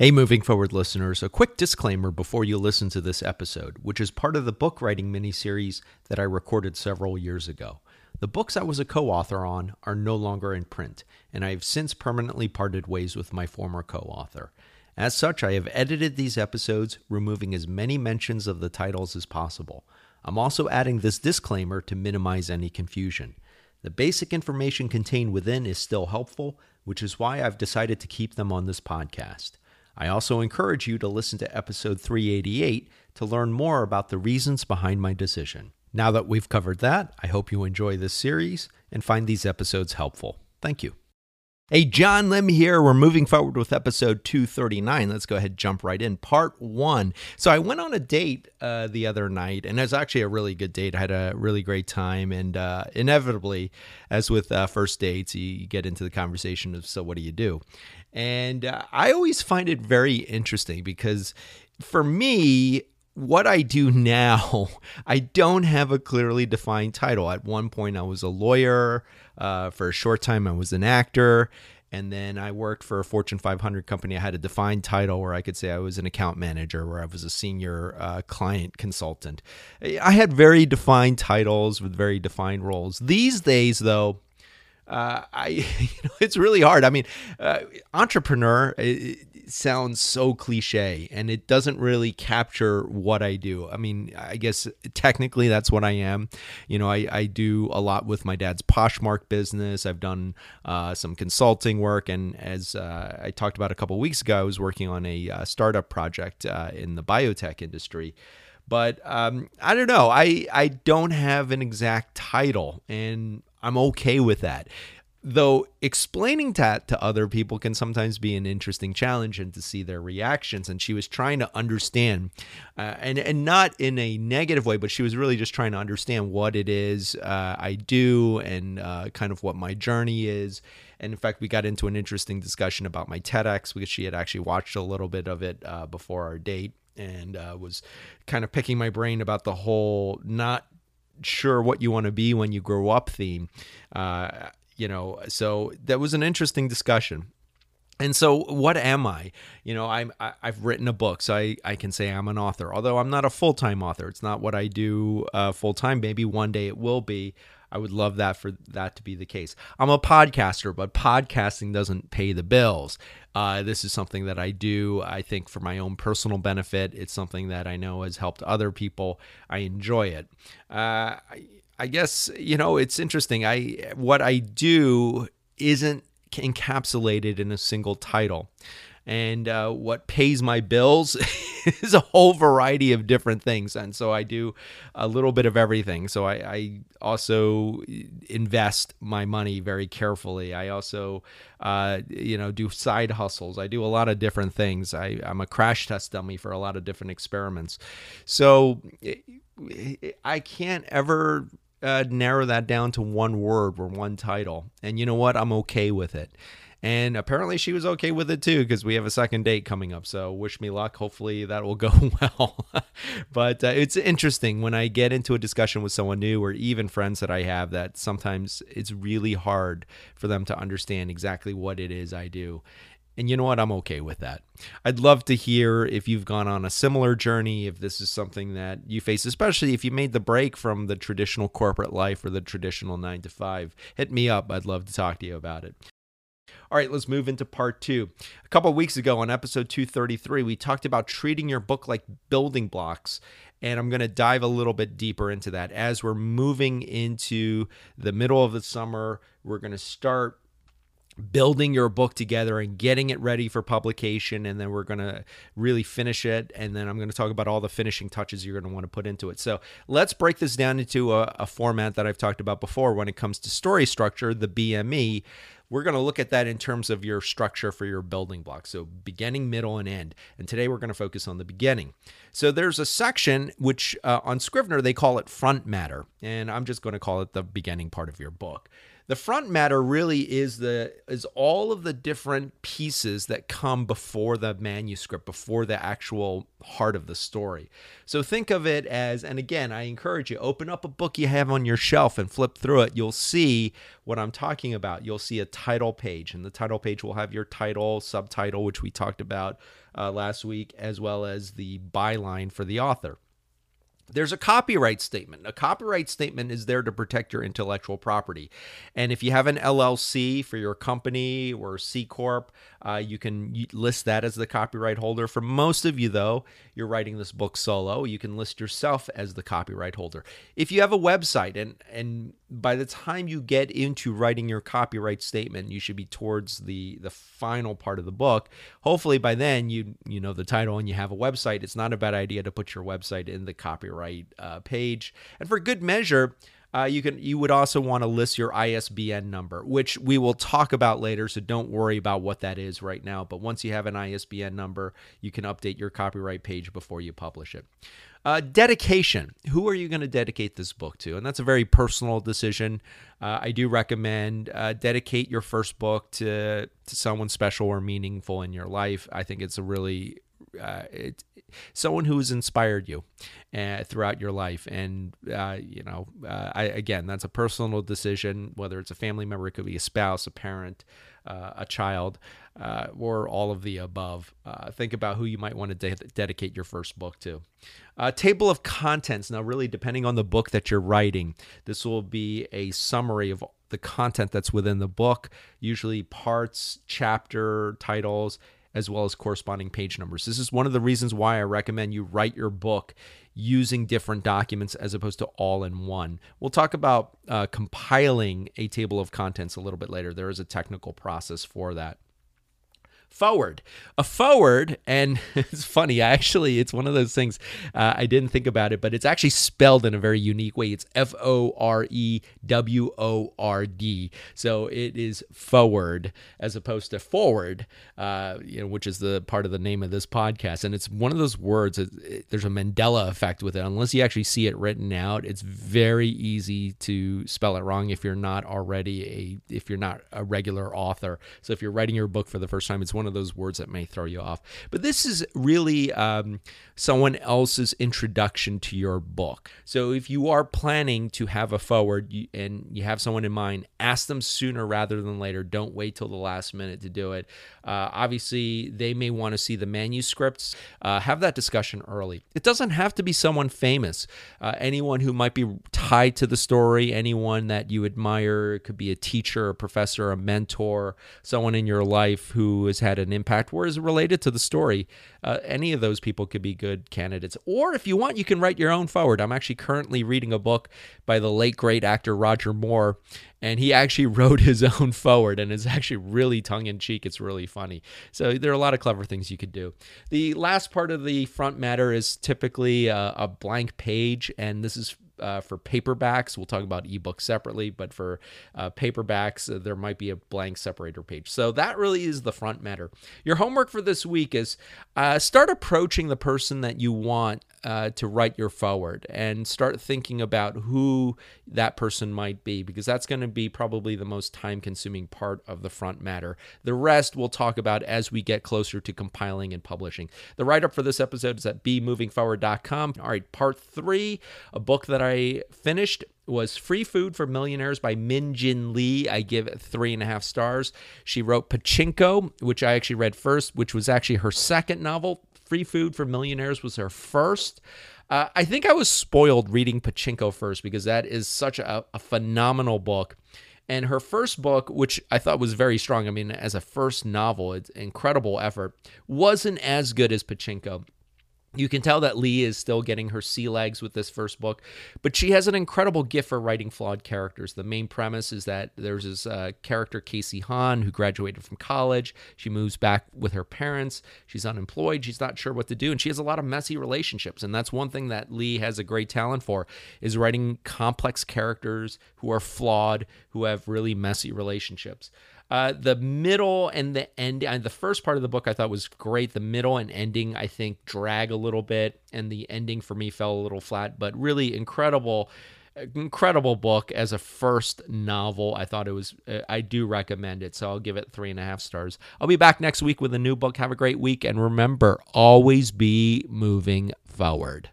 Hey, Moving Forward listeners, a quick disclaimer before you listen to this episode, which is part of the book writing mini-series that I recorded several years ago. The books I was a co-author on are no longer in print, and I have since permanently parted ways with my former co-author. As such, I have edited these episodes, removing as many mentions of the titles as possible. I'm also adding this disclaimer to minimize any confusion. The basic information contained within is still helpful, which is why I've decided to keep them on this podcast. I also encourage you to listen to episode 388 to learn more about the reasons behind my decision. Now that we've covered that, I hope you enjoy this series and find these episodes helpful. Thank you. Hey, John Lim here. We're moving forward with episode 239. Let's go ahead and jump right in. Part one. So I went on a date the other night, and it was actually a really good date. I had a really great time, and inevitably, as with first dates, you get into the conversation of, so what do you do? And I always find it very interesting because for me, what I do now, I don't have a clearly defined title. At one point, I was a lawyer. For a short time, I was an actor. And then I worked for a Fortune 500 company. I had a defined title where I could say I was an account manager, where I was a senior client consultant. I had very defined titles with very defined roles. These days, though, it's really hard. I mean, entrepreneur it sounds so cliche, and it doesn't really capture what I do. I mean, I guess technically that's what I am. You know, I do a lot with my dad's Poshmark business. I've done some consulting work, and as I talked about a couple of weeks ago, I was working on a startup project in the biotech industry. But I don't know. I don't have an exact title, and I'm okay with that. Though explaining that to other people can sometimes be an interesting challenge, and to see their reactions. And she was trying to understand, and not in a negative way, but she was really just trying to understand what it is I do, and kind of what my journey is. And in fact, we got into an interesting discussion about my TEDx, because she had actually watched a little bit of it before our date, and was kind of picking my brain about the whole not sure what you want to be when you grow up theme. So that was an interesting discussion. And so what am I? You know, I've written a book, so I can say I'm an author, although I'm not a full-time author. It's not what I do full-time. Maybe one day it will be. I would love that for that to be the case. I'm a podcaster, but podcasting doesn't pay the bills. This is something that I do, I think, for my own personal benefit. It's something that I know has helped other people. I enjoy it. I guess, you know, it's interesting. What I do isn't encapsulated in a single title. And what pays my bills is a whole variety of different things. And so I do a little bit of everything. So I also invest my money very carefully. I also, do side hustles. I do a lot of different things. I'm a crash test dummy for a lot of different experiments. So I can't ever narrow that down to one word or one title. And you know what? I'm okay with it. And apparently she was okay with it too, because we have a second date coming up. So wish me luck. Hopefully that will go well. But it's interesting when I get into a discussion with someone new, or even friends that I have, that sometimes it's really hard for them to understand exactly what it is I do. And you know what? I'm okay with that. I'd love to hear if you've gone on a similar journey, if this is something that you face, especially if you made the break from the traditional corporate life or the traditional 9-to-5. Hit me up. I'd love to talk to you about it. All right, let's move into part two. A couple of weeks ago on episode 233, we talked about treating your book like building blocks, and I'm going to dive a little bit deeper into that. As we're moving into the middle of the summer, we're going to start building your book together and getting it ready for publication, and then we're going to really finish it, and then I'm going to talk about all the finishing touches you're going to want to put into it. So let's break this down into a format that I've talked about before when it comes to story structure, the BME. We're going to look at that in terms of your structure for your building block. So beginning, middle, and end. And today we're going to focus on the beginning. So there's a section which on Scrivener, they call it front matter. And I'm just going to call it the beginning part of your book. The front matter really is all of the different pieces that come before the manuscript, before the actual heart of the story. So think of it as, and again, I encourage you, open up a book you have on your shelf and flip through it. You'll see what I'm talking about. You'll see a title page, and the title page will have your title, subtitle, which we talked about last week, as well as the byline for the author. There's a copyright statement. A copyright statement is there to protect your intellectual property. And if you have an LLC for your company or C Corp, you can list that as the copyright holder. For most of you, though, you're writing this book solo, you can list yourself as the copyright holder. If you have a website, and by the time you get into writing your copyright statement, you should be towards the final part of the book. Hopefully by then, you know the title and you have a website. It's not a bad idea to put your website in the copyright page. And for good measure, you would also want to list your ISBN number, which we will talk about later, so don't worry about what that is right now. But once you have an ISBN number, you can update your copyright page before you publish it. Dedication. Who are you going to dedicate this book to? And that's a very personal decision. I do recommend dedicate your first book to someone special or meaningful in your life. I think it's a really... someone who has inspired you throughout your life. And, again, that's a personal decision, whether it's a family member, it could be a spouse, a parent, a child, or all of the above. Think about who you might want to dedicate your first book to. Table of contents. Now, really, depending on the book that you're writing, this will be a summary of the content that's within the book, usually parts, chapter, titles, as well as corresponding page numbers. This is one of the reasons why I recommend you write your book using different documents as opposed to all in one. We'll talk about compiling a table of contents a little bit later. There is a technical process for that. Forward. A forward, and it's funny, actually, it's one of those things, I didn't think about it, but it's actually spelled in a very unique way. It's F-O-R-E-W-O-R-D. So it is forward as opposed to forward, which is the part of the name of this podcast. And it's one of those words, there's a Mandela effect with it. Unless you actually see it written out, it's very easy to spell it wrong if you're not already if you're not a regular author. So if you're writing your book for the first time, it's one of those words that may throw you off. But this is really someone else's introduction to your book. So if you are planning to have a forward and you have someone in mind, ask them sooner rather than later. Don't wait till the last minute to do it. Obviously, they may want to see the manuscripts. Have that discussion early. It doesn't have to be someone famous. Anyone who might be tied to the story, anyone that you admire. It could be a teacher, a professor, a mentor, someone in your life who has had an impact or is related to the story. Any of those people could be good candidates. Or if you want, you can write your own forward. I'm actually currently reading a book by the late great actor Roger Moore, and he actually wrote his own forward, and it's actually really tongue-in-cheek. It's really funny. So there are a lot of clever things you could do. The last part of the front matter is typically a blank page, and this is for paperbacks. We'll talk about ebooks separately, but for paperbacks, there might be a blank separator page. So that really is the front matter. Your homework for this week is start approaching the person that you want to write your forward, and start thinking about who that person might be, because that's going to be probably the most time-consuming part of the front matter. The rest we'll talk about as we get closer to compiling and publishing. The write-up for this episode is at bemovingforward.com. All right, part 3, a book that I finished was Free Food for Millionaires by Min Jin Lee. I give it 3.5 stars. She wrote Pachinko, which I actually read first, which was actually her second novel. Free Food for Millionaires was her first. I think I was spoiled reading Pachinko first, because that is such a phenomenal book. And her first book, which I thought was very strong, I mean, as a first novel, it's incredible effort, wasn't as good as Pachinko. You can tell that Lee is still getting her sea legs with this first book, but she has an incredible gift for writing flawed characters. The main premise is that there's this character, Casey Han, who graduated from college. She moves back with her parents. She's unemployed. She's not sure what to do, and she has a lot of messy relationships, and that's one thing that Lee has a great talent for, is writing complex characters who are flawed, who have really messy relationships. The middle and the end, and the first part of the book I thought was great. The middle and ending, I think, drag a little bit, and the ending for me fell a little flat, but really incredible Incredible book as a first novel. I thought it was, I do recommend it. So I'll give it 3.5 stars. I'll be back next week with a new book. Have a great week. And remember, always be moving forward.